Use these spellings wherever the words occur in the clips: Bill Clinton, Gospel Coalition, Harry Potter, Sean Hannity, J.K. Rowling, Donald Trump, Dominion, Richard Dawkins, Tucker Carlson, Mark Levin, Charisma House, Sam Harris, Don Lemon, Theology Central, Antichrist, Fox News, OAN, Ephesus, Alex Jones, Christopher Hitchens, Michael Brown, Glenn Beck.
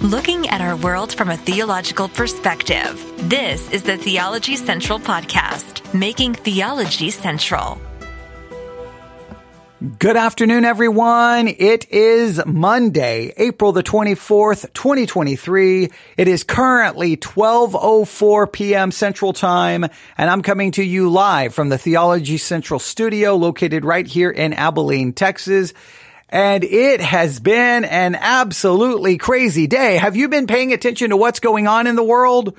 looking at our world from a theological perspective. This is the Theology Central podcast, making theology central. Good afternoon, everyone. It is Monday, April the 24th, 2023. It is currently 12:04 p.m. Central Time, and I'm coming to you live from the Theology Central studio located right here in Abilene, Texas. And it has been an absolutely crazy day. Have you been paying attention to what's going on in the world?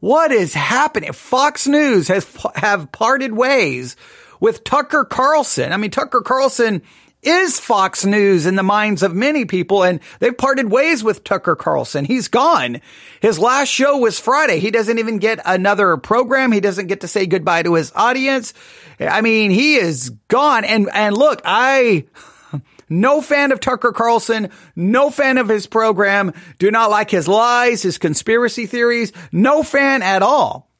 What is happening? Fox News have parted ways with Tucker Carlson. I mean, Tucker Carlson is Fox News in the minds of many people, and they've parted ways with Tucker Carlson. He's gone. His last show was Friday. He doesn't even get another program. He doesn't get to say goodbye to his audience. I mean, he is gone. And look, no fan of Tucker Carlson, no fan of his program, do not like his lies, his conspiracy theories, no fan at all.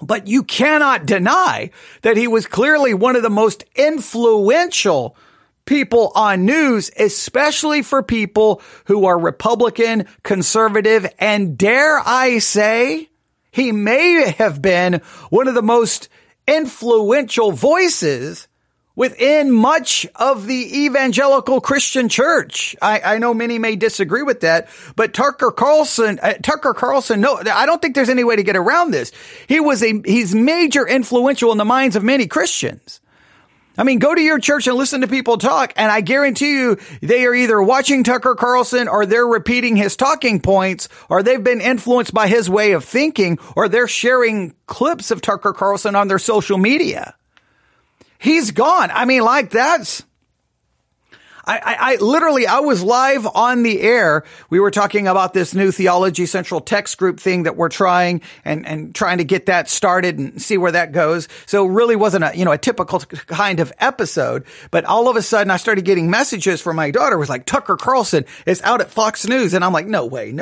But you cannot deny that he was clearly one of the most influential people on news, especially for people who are Republican, conservative, and dare I say, he may have been one of the most influential voices within much of the evangelical Christian church. I know many may disagree with that, but Tucker Carlson, no, I don't think there's any way to get around this. He's major influential in the minds of many Christians. I mean, go to your church and listen to people talk, and I guarantee you they are either watching Tucker Carlson or they're repeating his talking points, or they've been influenced by his way of thinking, or they're sharing clips of Tucker Carlson on their social media. He's gone. I mean, like that's, I was live on the air. We were talking about this new Theology Central text group thing that we're trying and trying to get that started and see where that goes. So it really wasn't a typical kind of episode, but all of a sudden I started getting messages from my daughter. It was like, Tucker Carlson is out at Fox News. And I'm like, no way.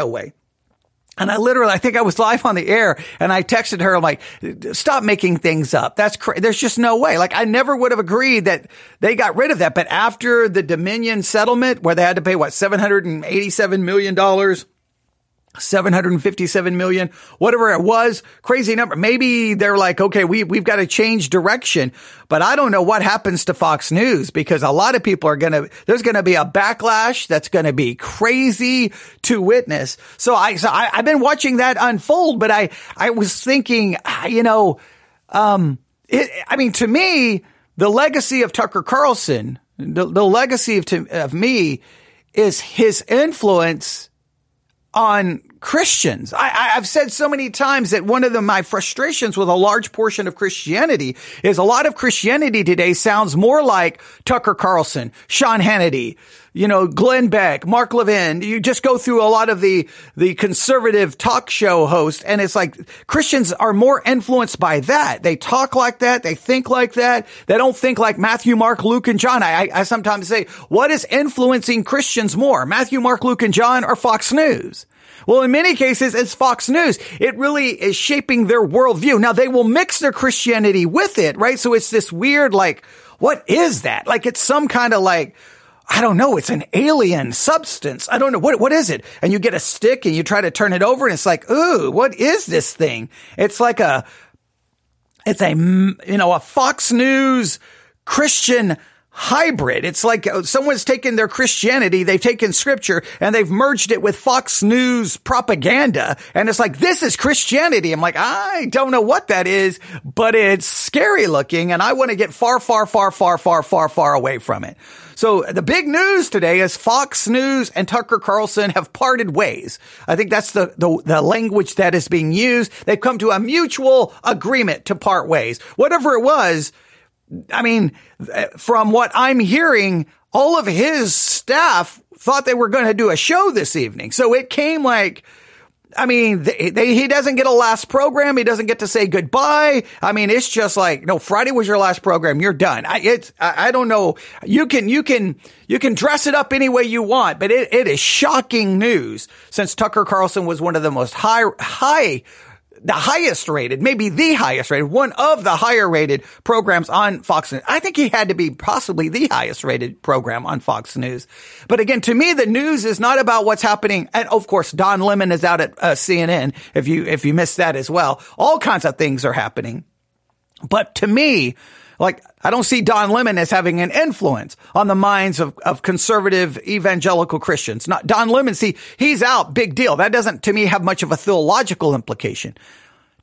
And I think I was live on the air and I texted her, I'm like, stop making things up. That's crazy. There's just no way. Like, I never would have agreed that they got rid of that. But after the Dominion settlement where they had to pay, $787 million, $757 million, whatever it was, crazy number. Maybe they're like, okay, we've got to change direction. But I don't know what happens to Fox News, because a lot of people there's going to be a backlash that's going to be crazy to witness. So I've been watching that unfold, but I was thinking, to me, the legacy of Tucker Carlson, the legacy of me is his influence on Christians. I've said so many times that one of my frustrations with a large portion of Christianity is a lot of Christianity today sounds more like Tucker Carlson, Sean Hannity, Glenn Beck, Mark Levin. You just go through a lot of the conservative talk show hosts, and it's like Christians are more influenced by that. They talk like that. They think like that. They don't think like Matthew, Mark, Luke, and John. I sometimes say, what is influencing Christians more, Matthew, Mark, Luke, and John, or Fox News? Well, in many cases, it's Fox News. It really is shaping their worldview. Now, they will mix their Christianity with it, right? So it's this weird, what is that? It's some kind of I don't know. It's an alien substance. I don't know. What is it? And you get a stick and you try to turn it over and it's like, ooh, what is this thing? It's like a Fox News Christian hybrid. It's like someone's taken their Christianity, they've taken scripture, and they've merged it with Fox News propaganda. And it's like, this is Christianity. I'm like, I don't know what that is, but it's scary looking, and I want to get far, far, far, far, far, far, far away from it. So the big news today is Fox News and Tucker Carlson have parted ways. I think that's the language that is being used. They've come to a mutual agreement to part ways. Whatever it was, I mean, from what I'm hearing, all of his staff thought they were going to do a show this evening. So it came he doesn't get a last program. He doesn't get to say goodbye. I mean, it's just no, Friday was your last program. You're done. I don't know. You can dress it up any way you want, but it is shocking news, since Tucker Carlson was one of the most high the highest rated, maybe the highest rated, one of the higher rated programs on Fox News. I think he had to be possibly the highest rated program on Fox News. But again, to me, the news is not about what's happening. And of course, Don Lemon is out at CNN. If you missed that as well, all kinds of things are happening. But to me, like, I don't see Don Lemon as having an influence on the minds of conservative evangelical Christians. Not Don Lemon. See, he's out. Big deal. That doesn't, to me, have much of a theological implication.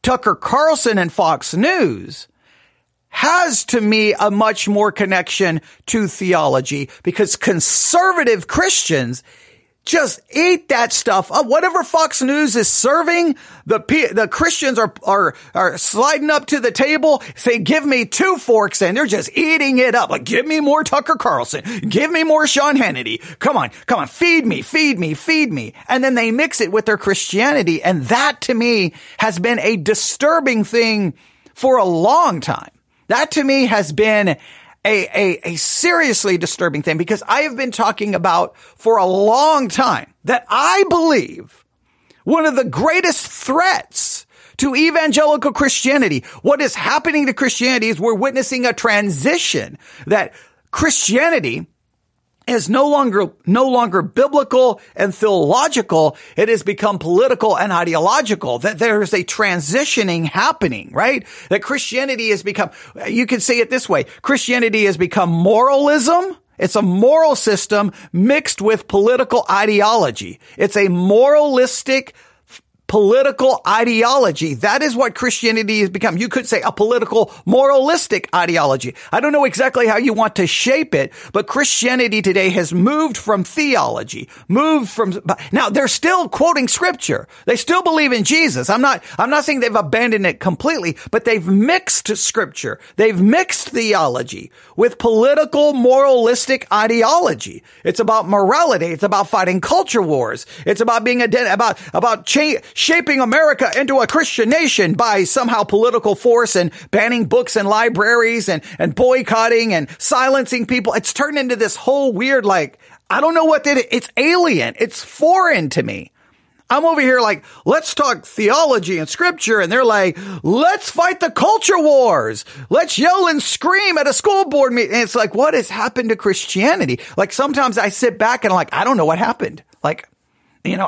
Tucker Carlson and Fox News has, to me, a much more connection to theology, because conservative Christians just eat that stuff up. Whatever Fox News is serving, the Christians are sliding up to the table, saying, give me two forks, and they're just eating it up. Like, give me more Tucker Carlson. Give me more Sean Hannity. Come on, feed me. And then they mix it with their Christianity. And that, to me, has been a disturbing thing for a long time. That, to me, has been a seriously disturbing thing, because I have been talking about for a long time that I believe one of the greatest threats to evangelical Christianity, what is happening to Christianity, is we're witnessing a transition, that Christianity is no longer biblical and theological. It has become political and ideological. That there is a transitioning happening, right? That Christianity has become, you can say it this way, Christianity has become moralism. It's a moral system mixed with political ideology. It's a moralistic political ideology. That is what Christianity has become. You could say a political moralistic ideology. I don't know exactly how you want to shape it, but Christianity today has moved from theology, now they're still quoting scripture. They still believe in Jesus. I'm not saying they've abandoned it completely, but they've mixed scripture. They've mixed theology with political moralistic ideology. It's about morality. It's about fighting culture wars. It's about being about change. Shaping America into a Christian nation by somehow political force, and banning books and libraries, and boycotting and silencing people. It's turned into this whole weird, like, I don't know what that is. It's alien. It's foreign to me. I'm over here like, let's talk theology and scripture. And they're like, let's fight the culture wars. Let's yell and scream at a school board meeting. And it's like, what has happened to Christianity? Like, sometimes I sit back and I'm like, I don't know what happened. Like, you know,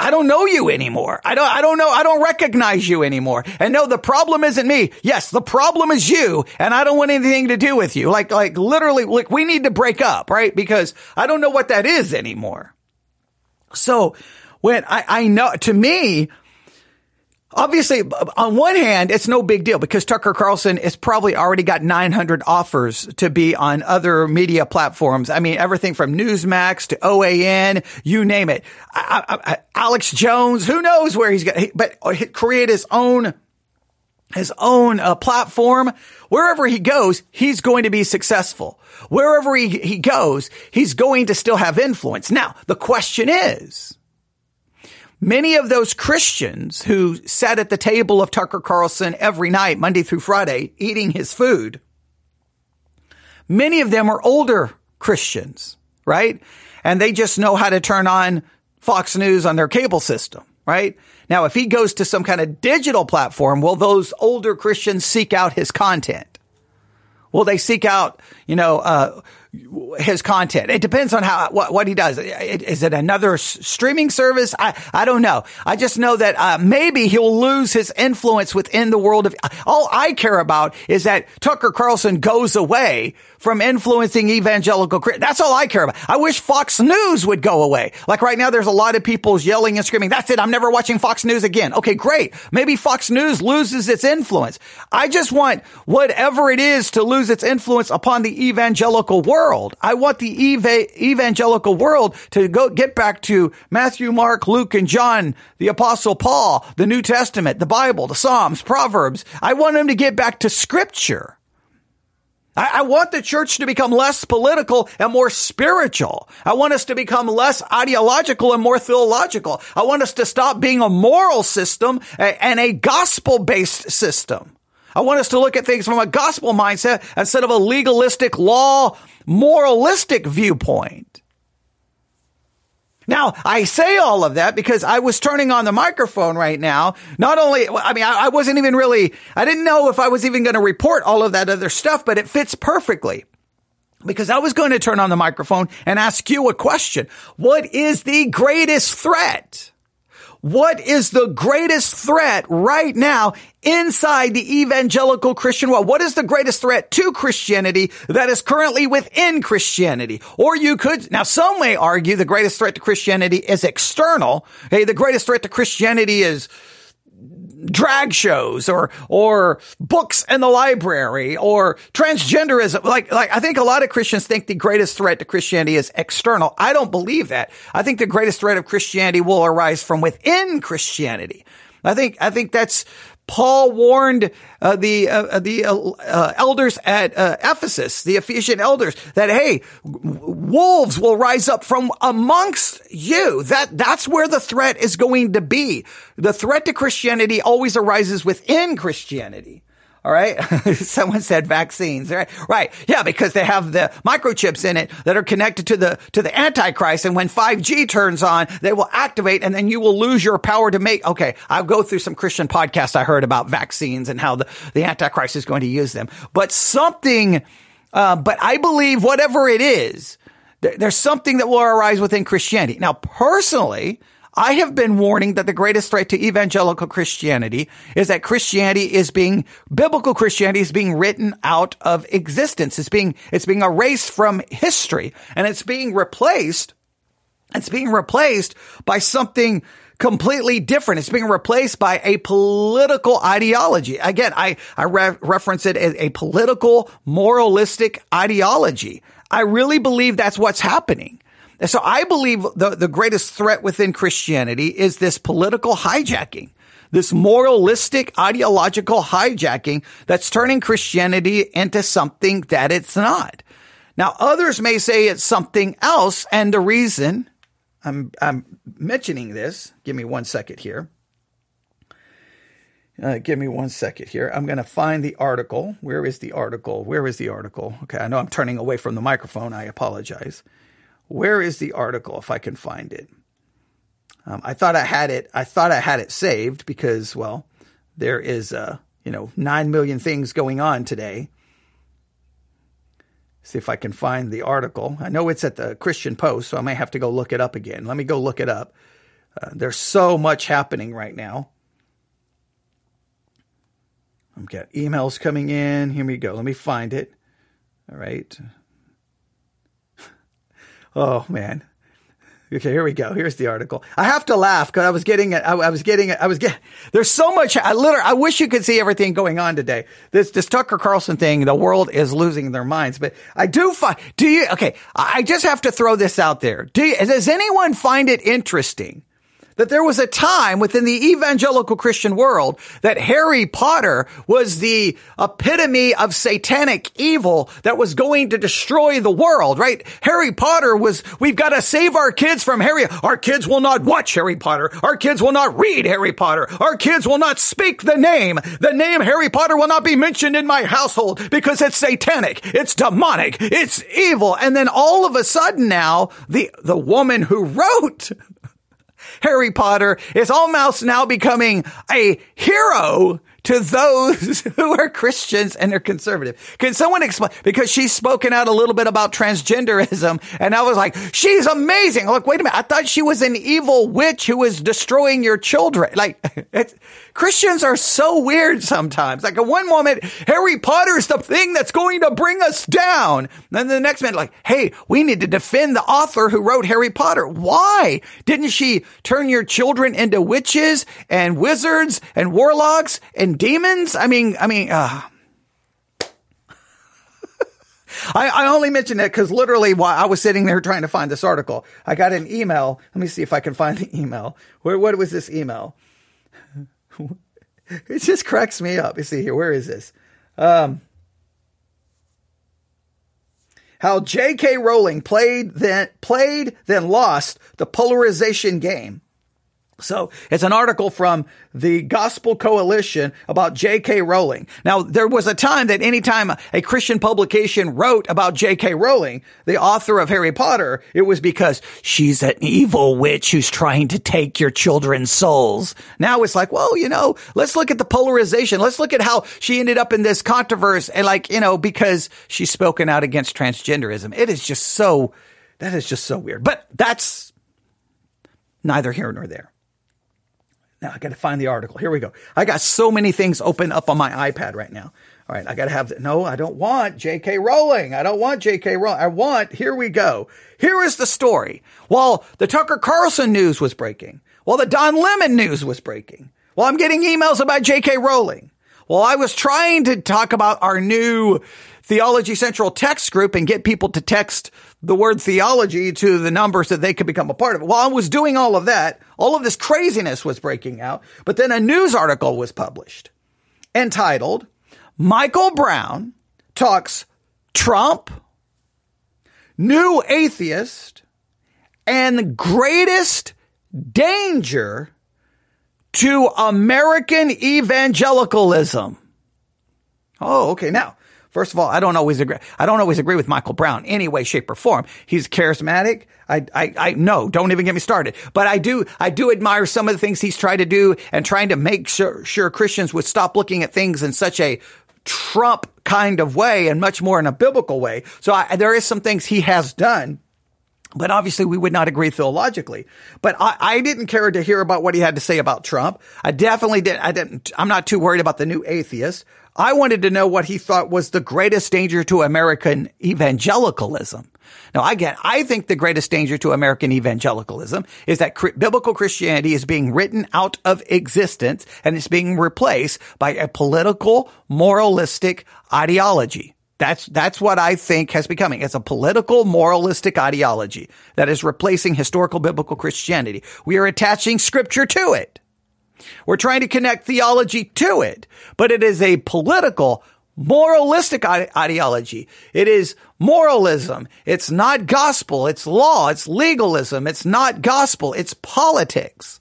I don't know you anymore. I don't know. I don't recognize you anymore. And no, the problem isn't me. Yes, the problem is you. And I don't want anything to do with you. Like literally, like, we need to break up, right? Because I don't know what that is anymore. So when I know, to me, obviously, on one hand, it's no big deal, because Tucker Carlson has probably already got 900 offers to be on other media platforms. I mean, everything from Newsmax to OAN, you name it. Alex Jones, who knows where he's going, but create his own platform. Wherever he goes, he's going to be successful. Wherever he goes, he's going to still have influence. Now, the question is, many of those Christians who sat at the table of Tucker Carlson every night, Monday through Friday, eating his food, many of them are older Christians, right? And they just know how to turn on Fox News on their cable system, right? Now, if he goes to some kind of digital platform, will those older Christians seek out his content? Will they seek out, you know, his content? It depends on what he does. Is it another streaming service? I don't know. I just know that maybe he'll lose his influence within the world of. All I care about is that Tucker Carlson goes away from influencing evangelical. That's all I care about. I wish Fox News would go away. Like, right now, there's a lot of people yelling and screaming, that's it, I'm never watching Fox News again. Okay, great. Maybe Fox News loses its influence. I just want whatever it is to lose its influence upon the evangelical world. I want the evangelical world to go get back to Matthew, Mark, Luke, and John, the Apostle Paul, the New Testament, the Bible, the Psalms, Proverbs. I want them to get back to Scripture. I want the church to become less political and more spiritual. I want us to become less ideological and more theological. I want us to stop being a moral system and a gospel-based system. I want us to look at things from a gospel mindset instead of a legalistic, moralistic viewpoint. Now, I say all of that because I was turning on the microphone right now. Not only, I mean, I wasn't even really, I didn't know if I was even going to report all of that other stuff, but it fits perfectly. Because I was going to turn on the microphone and ask you a question. What is the greatest threat? What is the greatest threat right now inside the evangelical Christian world? What is the greatest threat to Christianity that is currently within Christianity? Or you could, now some may argue the greatest threat to Christianity is external. Hey, the greatest threat to Christianity is drag shows or books in the library or transgenderism. Like I think a lot of Christians think the greatest threat to Christianity is external. I don't believe that. I think the greatest threat of Christianity will arise from within Christianity. I think that's Paul warned the elders at Ephesus, the Ephesian elders, that hey, wolves will rise up from amongst you. That's where the threat is going to be. The threat to Christianity always arises within Christianity. All right. Someone said vaccines, right? Right. Yeah. Because they have the microchips in it that are connected to the Antichrist. And when 5G turns on, they will activate and then you will lose your power to make. Okay. I'll go through some Christian podcasts I heard about vaccines and how the Antichrist is going to use them, but something, but I believe whatever it is, there's something that will arise within Christianity. Now, personally, I have been warning that the greatest threat to evangelical Christianity is that biblical Christianity is being written out of existence. It's being erased from history and it's being replaced by something completely different. It's being replaced by a political ideology. Again, I reference it as a political moralistic ideology. I really believe that's what's happening. So I believe the greatest threat within Christianity is this political hijacking, this moralistic, ideological hijacking that's turning Christianity into something that it's not. Now, others may say it's something else, and the reason I'm mentioning this, give me one second here. I'm going to find the article. Where is the article? Okay, I know I'm turning away from the microphone. I apologize. Where is the article if I can find it? I thought I had it saved because, well, there is, 9 million things going on today. See if I can find the article. I know it's at the Christian Post, so I may have to go look it up again. Let me go look it up. There's so much happening right now. I've got emails coming in. Here we go. Let me find it. All right. Oh man. Okay, here we go. Here's the article. I have to laugh because there's so much. I wish you could see everything going on today. This Tucker Carlson thing, the world is losing their minds, but I just have to throw this out there. Does anyone find it interesting that there was a time within the evangelical Christian world that Harry Potter was the epitome of satanic evil that was going to destroy the world, right? Harry Potter was, we've got to save our kids from Harry. Our kids will not watch Harry Potter. Our kids will not read Harry Potter. Our kids will not speak the name. The name Harry Potter will not be mentioned in my household because it's satanic. It's demonic. It's evil. And then all of a sudden now, the woman who wrote Harry Potter is almost now becoming a hero to those who are Christians and are conservative. Can someone explain? Because she's spoken out a little bit about transgenderism, and I was like, she's amazing. Look, wait a minute. I thought she was an evil witch who was destroying your children. Christians are so weird sometimes. Like, at one moment, Harry Potter's the thing that's going to bring us down. And then the next minute, like, hey, we need to defend the author who wrote Harry Potter. Why? Didn't she turn your children into witches and wizards and warlocks and demons? I only mentioned it because literally while I was sitting there trying to find this article, I got an email. Let me see if I can find the email. What was this email? It just cracks me up. You see here, where is this? How J.K. Rowling played then lost the polarization game. So it's an article from the Gospel Coalition about J.K. Rowling. Now, there was a time that anytime a Christian publication wrote about J.K. Rowling, the author of Harry Potter, it was because she's an evil witch who's trying to take your children's souls. Now it's like, well, you know, let's look at the polarization. Let's look at how she ended up in this controversy and, like, you know, because she's spoken out against transgenderism. It is just so, that is just so weird. But that's neither here nor there. Now I got to find the article. Here we go. I got so many things open up on my iPad right now. All right. I got to have – no, I don't want J.K. Rowling. I don't want J.K. Rowling. I want – here we go. Here is the story. While the Tucker Carlson news was breaking, while the Don Lemon news was breaking, while I'm getting emails about J.K. Rowling, while I was trying to talk about our new Theology Central text group and get people to text the word theology to the number so they could become a part of it. While I was doing all of that, all of this craziness was breaking out. But then a news article was published entitled, Michael Brown Talks Trump, New Atheist, and Greatest Danger to American Evangelicalism. Oh, okay. Now, first of all, I don't always agree with Michael Brown in any way, shape, or form. He's charismatic. No, don't even get me started. But I do admire some of the things he's tried to do and trying to make sure Christians would stop looking at things in such a Trump kind of way and much more in a biblical way. So there is some things he has done. But obviously, we would not agree theologically. But I didn't care to hear about what he had to say about Trump. I definitely didn't. I'm not too worried about the new atheist. I wanted to know what he thought was the greatest danger to American evangelicalism. Now, I think the greatest danger to American evangelicalism is that biblical Christianity is being written out of existence and it's being replaced by a political, moralistic ideology. That's what I think has becoming. It's a political, moralistic ideology that is replacing historical biblical Christianity. We are attaching scripture to it. We're trying to connect theology to it, but it is a political, moralistic ideology. It is moralism. It's not gospel. It's law. It's legalism. It's not gospel. It's politics.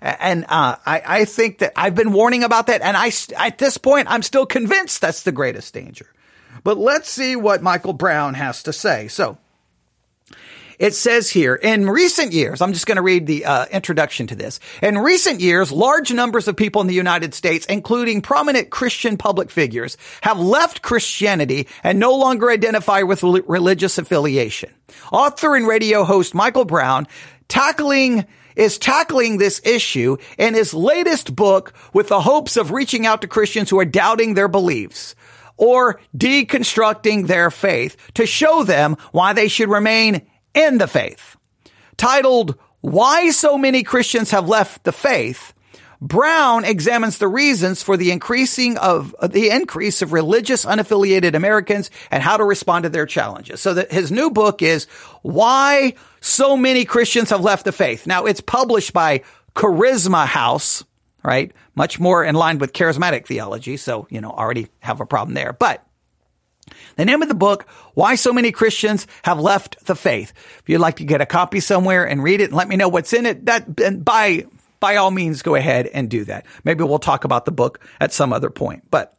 And I think that I've been warning about that. And at this point, I'm still convinced that's the greatest danger. But let's see what Michael Brown has to say. So it says here, in recent years, I'm just going to read the introduction to this. In recent years, large numbers of people in the United States, including prominent Christian public figures, have left Christianity and no longer identify with religious affiliation. Author and radio host Michael Brown is tackling this issue in his latest book with the hopes of reaching out to Christians who are doubting their beliefs or deconstructing their faith to show them why they should remain in the faith. Titled, Why So Many Christians Have Left the Faith, Brown examines the reasons for the increase of religious unaffiliated Americans and how to respond to their challenges. So that his new book is Why So Many Christians Have Left the Faith. Now, it's published by Charisma House, right? Much more in line with charismatic theology. So, you know, already have a problem there. But the name of the book, Why So Many Christians Have Left the Faith. If you'd like to get a copy somewhere and read it and let me know what's in it, by all means, go ahead and do that. Maybe we'll talk about the book at some other point. But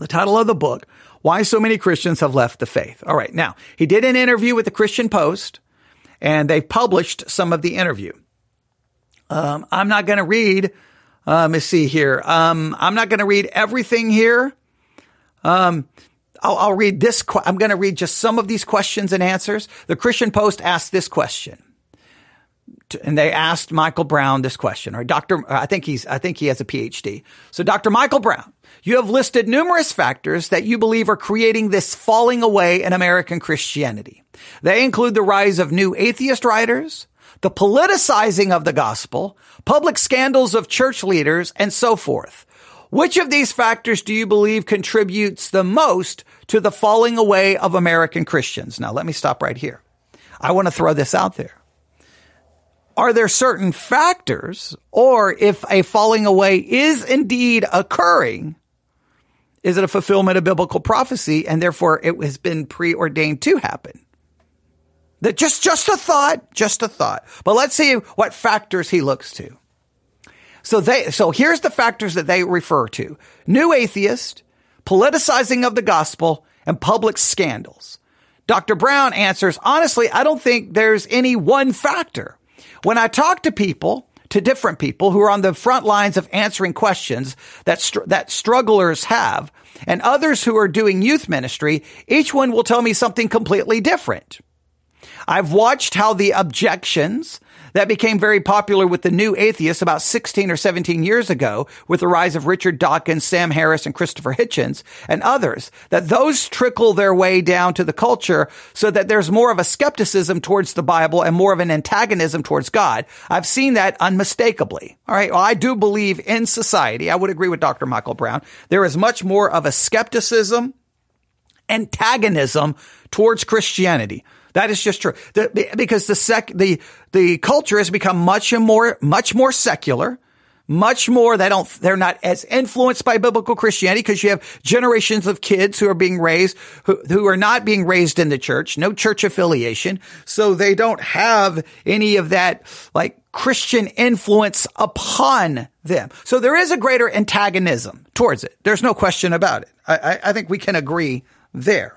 the title of the book, Why So Many Christians Have Left the Faith. All right. Now, he did an interview with the Christian Post and they published some of the interview. I'm not going to read... let me see here. I'm not going to read everything here. I'll read this. I'm going to read just some of these questions and answers. The Christian Post asked this question, and they asked Michael Brown this question, or Dr. I think he has a PhD. So, Dr. Michael Brown, you have listed numerous factors that you believe are creating this falling away in American Christianity. They include the rise of new atheist writers, the politicizing of the gospel, public scandals of church leaders, and so forth. Which of these factors do you believe contributes the most to the falling away of American Christians? Now, let me stop right here. I want to throw this out there. Are there certain factors, or if a falling away is indeed occurring, is it a fulfillment of biblical prophecy, and therefore it has been preordained to happen? That just a thought, but let's see what factors he looks to. So here's the factors that they refer to: new atheist, politicizing of the gospel, and public scandals. Dr. Brown answers, honestly, I don't think there's any one factor. When I talk to people, to different people who are on the front lines of answering questions that strugglers have, and others who are doing youth ministry, each one will tell me something completely different. I've watched how the objections that became very popular with the new atheists about 16 or 17 years ago with the rise of Richard Dawkins, Sam Harris, and Christopher Hitchens and others, that those trickle their way down to the culture so that there's more of a skepticism towards the Bible and more of an antagonism towards God. I've seen that unmistakably. All right. Well, I do believe in society. I would agree with Dr. Michael Brown. There is much more of a skepticism, antagonism towards Christianity. That is just true, because the culture has become much more secular, much more they're not as influenced by biblical Christianity, because you have generations of kids who are being raised who are not being raised in the church, no church affiliation, so they don't have any of that like Christian influence upon them. So there is a greater antagonism towards it. There's no question about it. I think we can agree there.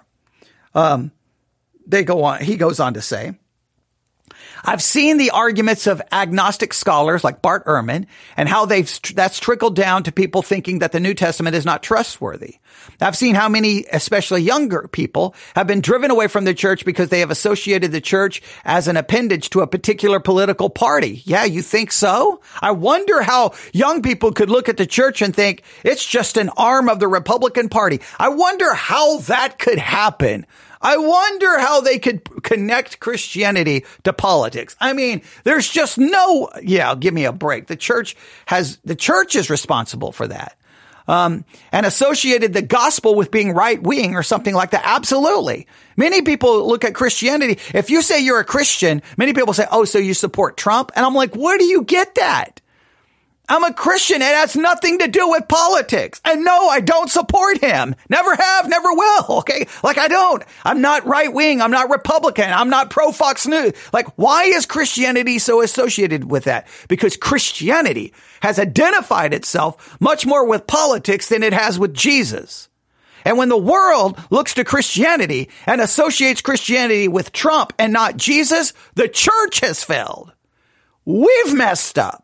They go on. He goes on to say, I've seen the arguments of agnostic scholars like Bart Ehrman and how that's trickled down to people thinking that the New Testament is not trustworthy. I've seen how many, especially younger people, have been driven away from the church because they have associated the church as an appendage to a particular political party. Yeah, you think so? I wonder how young people could look at the church and think it's just an arm of the Republican Party. I wonder how that could happen. I wonder how they could connect Christianity to politics. I mean, there's just no, yeah, give me a break. The church is responsible for that. And associated the gospel with being right-wing or something like that. Absolutely. Many people look at Christianity. If you say you're a Christian, many people say, oh, so you support Trump? And I'm like, where do you get that? I'm a Christian. It has nothing to do with politics. And no, I don't support him. Never have, never will. Okay. Like I don't. I'm not right wing. I'm not Republican. I'm not pro Fox News. Like why is Christianity so associated with that? Because Christianity has identified itself much more with politics than it has with Jesus. And when the world looks to Christianity and associates Christianity with Trump and not Jesus, the church has failed. We've messed up.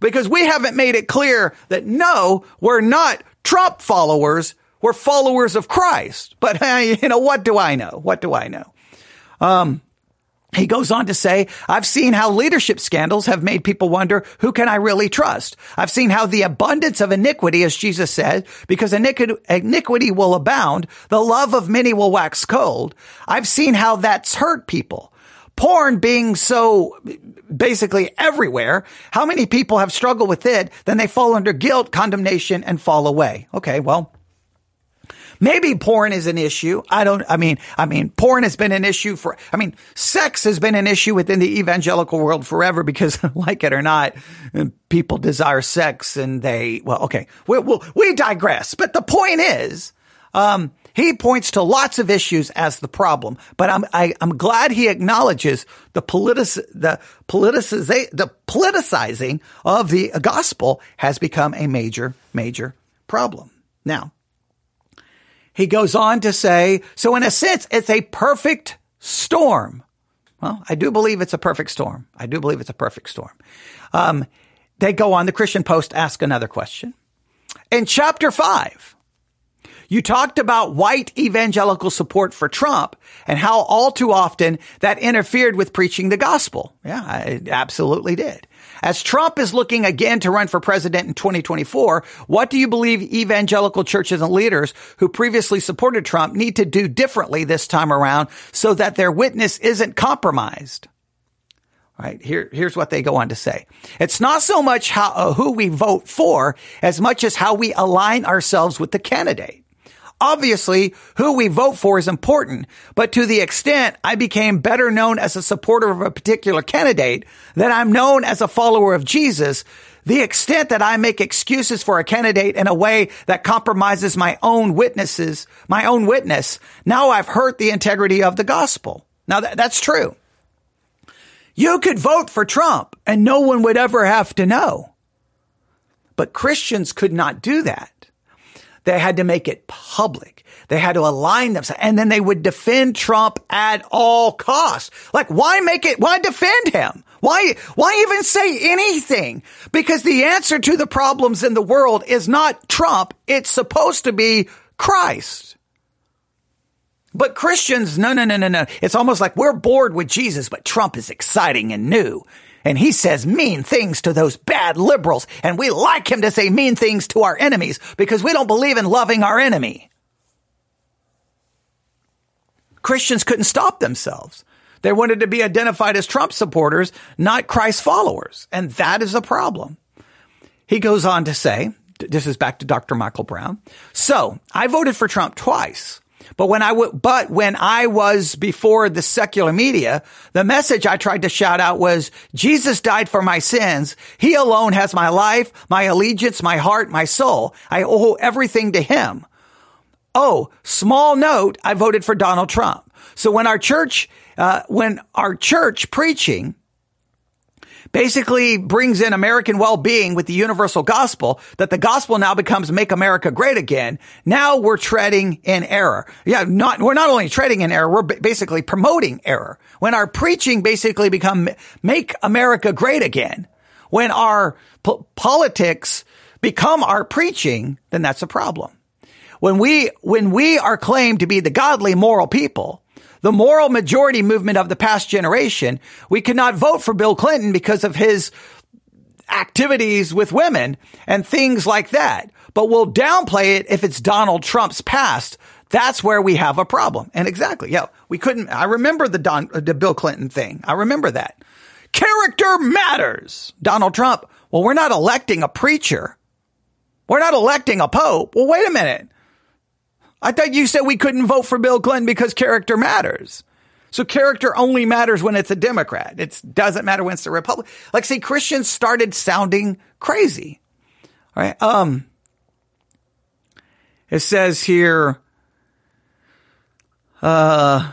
Because we haven't made it clear that, no, we're not Trump followers. We're followers of Christ. But, you know, what do I know? What do I know? He goes on to say, I've seen how leadership scandals have made people wonder, who can I really trust? I've seen how the abundance of iniquity, as Jesus said, because iniquity will abound, the love of many will wax cold. I've seen how that's hurt people. Porn being so basically everywhere, how many people have struggled with it, then they fall under guilt, condemnation, and fall away. Okay, well, maybe porn is an issue. I mean, porn has been an issue sex has been an issue within the evangelical world forever because, like it or not, people desire sex and we digress. But the point is, he points to lots of issues as the problem, but I'm glad he acknowledges the politicizing of the gospel has become a major, major problem. Now, he goes on to say, so in a sense, it's a perfect storm. Well, I do believe it's a perfect storm. They go on. The Christian Post asks another question. In chapter 5, you talked about white evangelical support for Trump and how all too often that interfered with preaching the gospel. Yeah, it absolutely did. As Trump is looking again to run for president in 2024, what do you believe evangelical churches and leaders who previously supported Trump need to do differently this time around so that their witness isn't compromised? All right, here's what they go on to say. It's not so much how who we vote for as much as how we align ourselves with the candidate. Obviously, who we vote for is important, but to the extent I became better known as a supporter of a particular candidate than I'm known as a follower of Jesus, the extent that I make excuses for a candidate in a way that compromises my own witness, now I've hurt the integrity of the gospel. Now that's true. You could vote for Trump and no one would ever have to know. But Christians could not do that. They had to make it public. They had to align themselves. And then they would defend Trump at all costs. Like, why make it? Why defend him? Why even say anything? Because the answer to the problems in the world is not Trump. It's supposed to be Christ. But Christians, no. It's almost like we're bored with Jesus, but Trump is exciting and new. And he says mean things to those bad liberals. And we like him to say mean things to our enemies because we don't believe in loving our enemy. Christians couldn't stop themselves. They wanted to be identified as Trump supporters, not Christ followers. And that is a problem. He goes on to say, this is back to Dr. Michael Brown. So I voted for Trump twice. But when I was before the secular media, the message I tried to shout out was, Jesus died for my sins. He alone has my life, my allegiance, my heart, my soul. I owe everything to him. Oh, small note, I voted for Donald Trump. So when our church preaching basically brings in American well-being with the universal gospel, that the gospel now becomes make America great again. Now we're treading in error. Yeah, we're not only treading in error, we're basically promoting error. When our preaching basically become make America great again, when our politics become our preaching, then that's a problem. When we are claimed to be the godly moral people, the moral majority movement of the past generation, we could not vote for Bill Clinton because of his activities with women and things like that. But we'll downplay it if it's Donald Trump's past. That's where we have a problem. And exactly, yeah, we couldn't. I remember the Bill Clinton thing. I remember that. Character matters. Donald Trump. Well, we're not electing a preacher. We're not electing a pope. Well, wait a minute. I thought you said we couldn't vote for Bill Clinton because character matters. So character only matters when it's a Democrat. It doesn't matter when it's a Republican. Like, see, Christians started sounding crazy. All right. It says here, okay.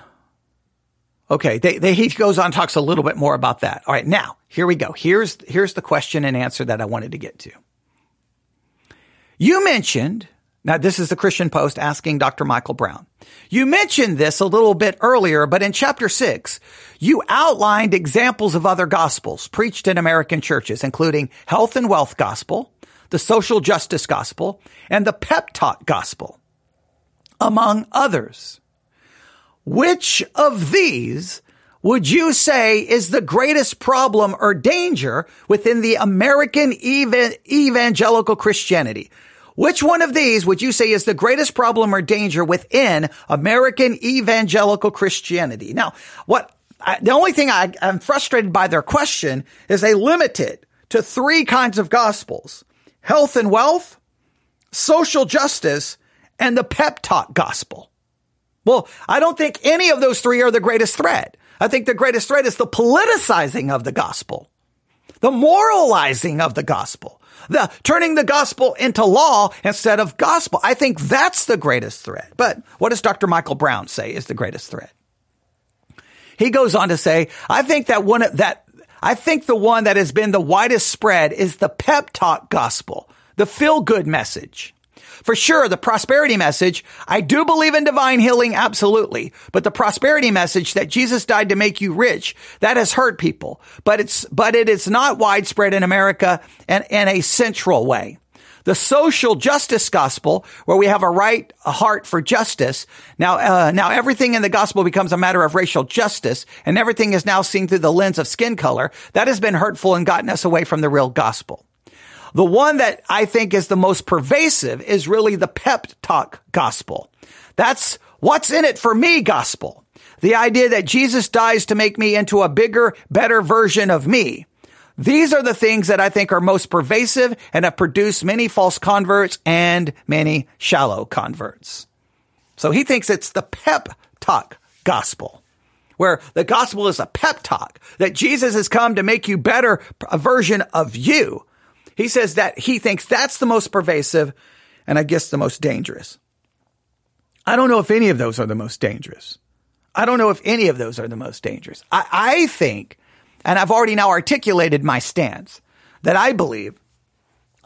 He goes on, talks a little bit more about that. All right. Now, here we go. Here's the question and answer that I wanted to get to. You mentioned. Now, this is the Christian Post asking Dr. Michael Brown. You mentioned this a little bit earlier, but in chapter 6, you outlined examples of other gospels preached in American churches, including health and wealth gospel, the social justice gospel, and the pep talk gospel, among others. Which of these would you say is the greatest problem or danger within the American evangelical Christianity? Which one of these would you say is the greatest problem or danger within American evangelical Christianity? Now, the only thing I'm frustrated by their question is they limit it to three kinds of gospels: health and wealth, social justice, and the pep talk gospel. Well, I don't think any of those three are the greatest threat. I think the greatest threat is the politicizing of the gospel, the moralizing of the gospel, the turning the gospel into law instead of gospel. I think that's the greatest threat. But what does Dr. Michael Brown say is the greatest threat? He goes on to say, I think the one that has been the widest spread is the pep talk gospel, the feel good message. For sure, the prosperity message, I do believe in divine healing, absolutely. But the prosperity message that Jesus died to make you rich, that has hurt people. But it is not widespread in America and in a central way. The social justice gospel, where we have a right heart for justice. Now everything in the gospel becomes a matter of racial justice, and everything is now seen through the lens of skin color. That has been hurtful and gotten us away from the real gospel. The one that I think is the most pervasive is really the pep talk gospel. That's what's in it for me gospel. The idea that Jesus dies to make me into a bigger, better version of me. These are the things that I think are most pervasive and have produced many false converts and many shallow converts. So he thinks it's the pep talk gospel, where the gospel is a pep talk, that Jesus has come to make you better, a version of you. He says that he thinks that's the most pervasive and I guess the most dangerous. I don't know if any of those are the most dangerous. I think, and I've already now articulated my stance, that I believe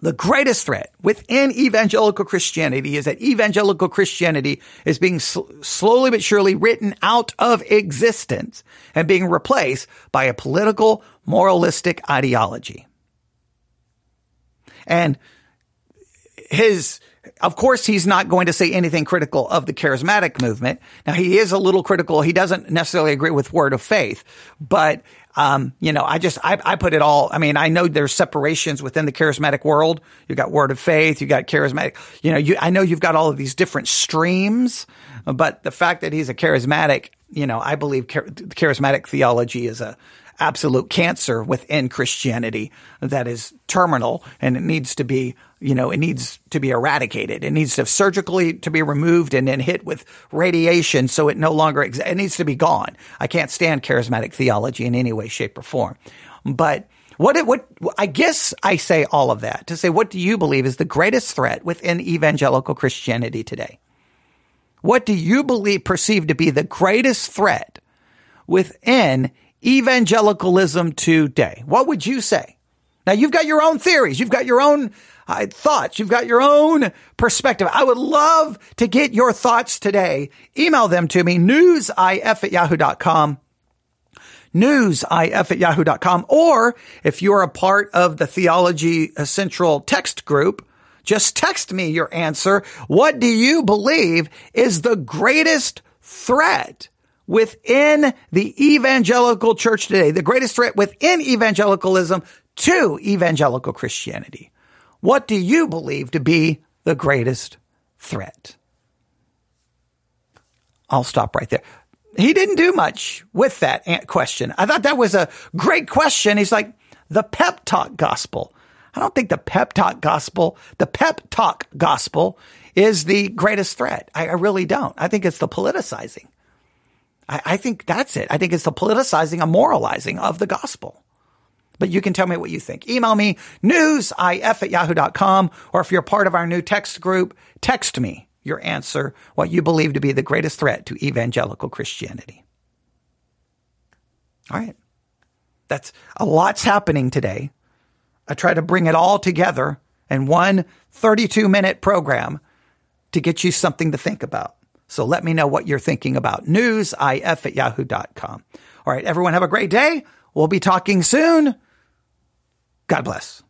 The greatest threat within evangelical Christianity is that evangelical Christianity is being slowly but surely written out of existence and being replaced by a political, moralistic ideology. And of course, he's not going to say anything critical of the charismatic movement. Now, he is a little critical. He doesn't necessarily agree with Word of Faith, but I put it all. I mean, I know there's separations within the charismatic world. You got Word of Faith, you got charismatic. I know you've got all of these different streams, but the fact that he's a charismatic, I believe charismatic theology is a absolute cancer within Christianity that is terminal, and it needs to be, it needs to be eradicated. It needs to surgically to be removed and then hit with radiation so it no longer it needs to be gone. I can't stand charismatic theology in any way, shape, or form. But what I guess I say all of that to say, what do you believe is the greatest threat within evangelical Christianity today? What do you believe perceive to be the greatest threat within evangelicalism today? What would you say? Now, you've got your own theories. You've got your own thoughts. You've got your own perspective. I would love to get your thoughts today. Email them to me, newsif@yahoo.com. newsif@yahoo.com. Or if you're a part of the Theology Central text group, just text me your answer. What do you believe is the greatest threat within the evangelical church today, the greatest threat within evangelicalism to evangelical Christianity? What do you believe to be the greatest threat? I'll stop right there. He didn't do much with that question. I thought that was a great question. He's like, the pep talk gospel. I don't think the pep talk gospel is the greatest threat. I really don't. I think it's the politicizing. I think that's it. I think it's the politicizing and moralizing of the gospel. But you can tell me what you think. Email me, newsif@yahoo.com, or if you're part of our new text group, text me your answer, what you believe to be the greatest threat to evangelical Christianity. All right. That's a lot's happening today. I try to bring it all together in one 32-minute program to get you something to think about. So let me know what you're thinking about. newsif@yahoo.com. All right, everyone have a great day. We'll be talking soon. God bless.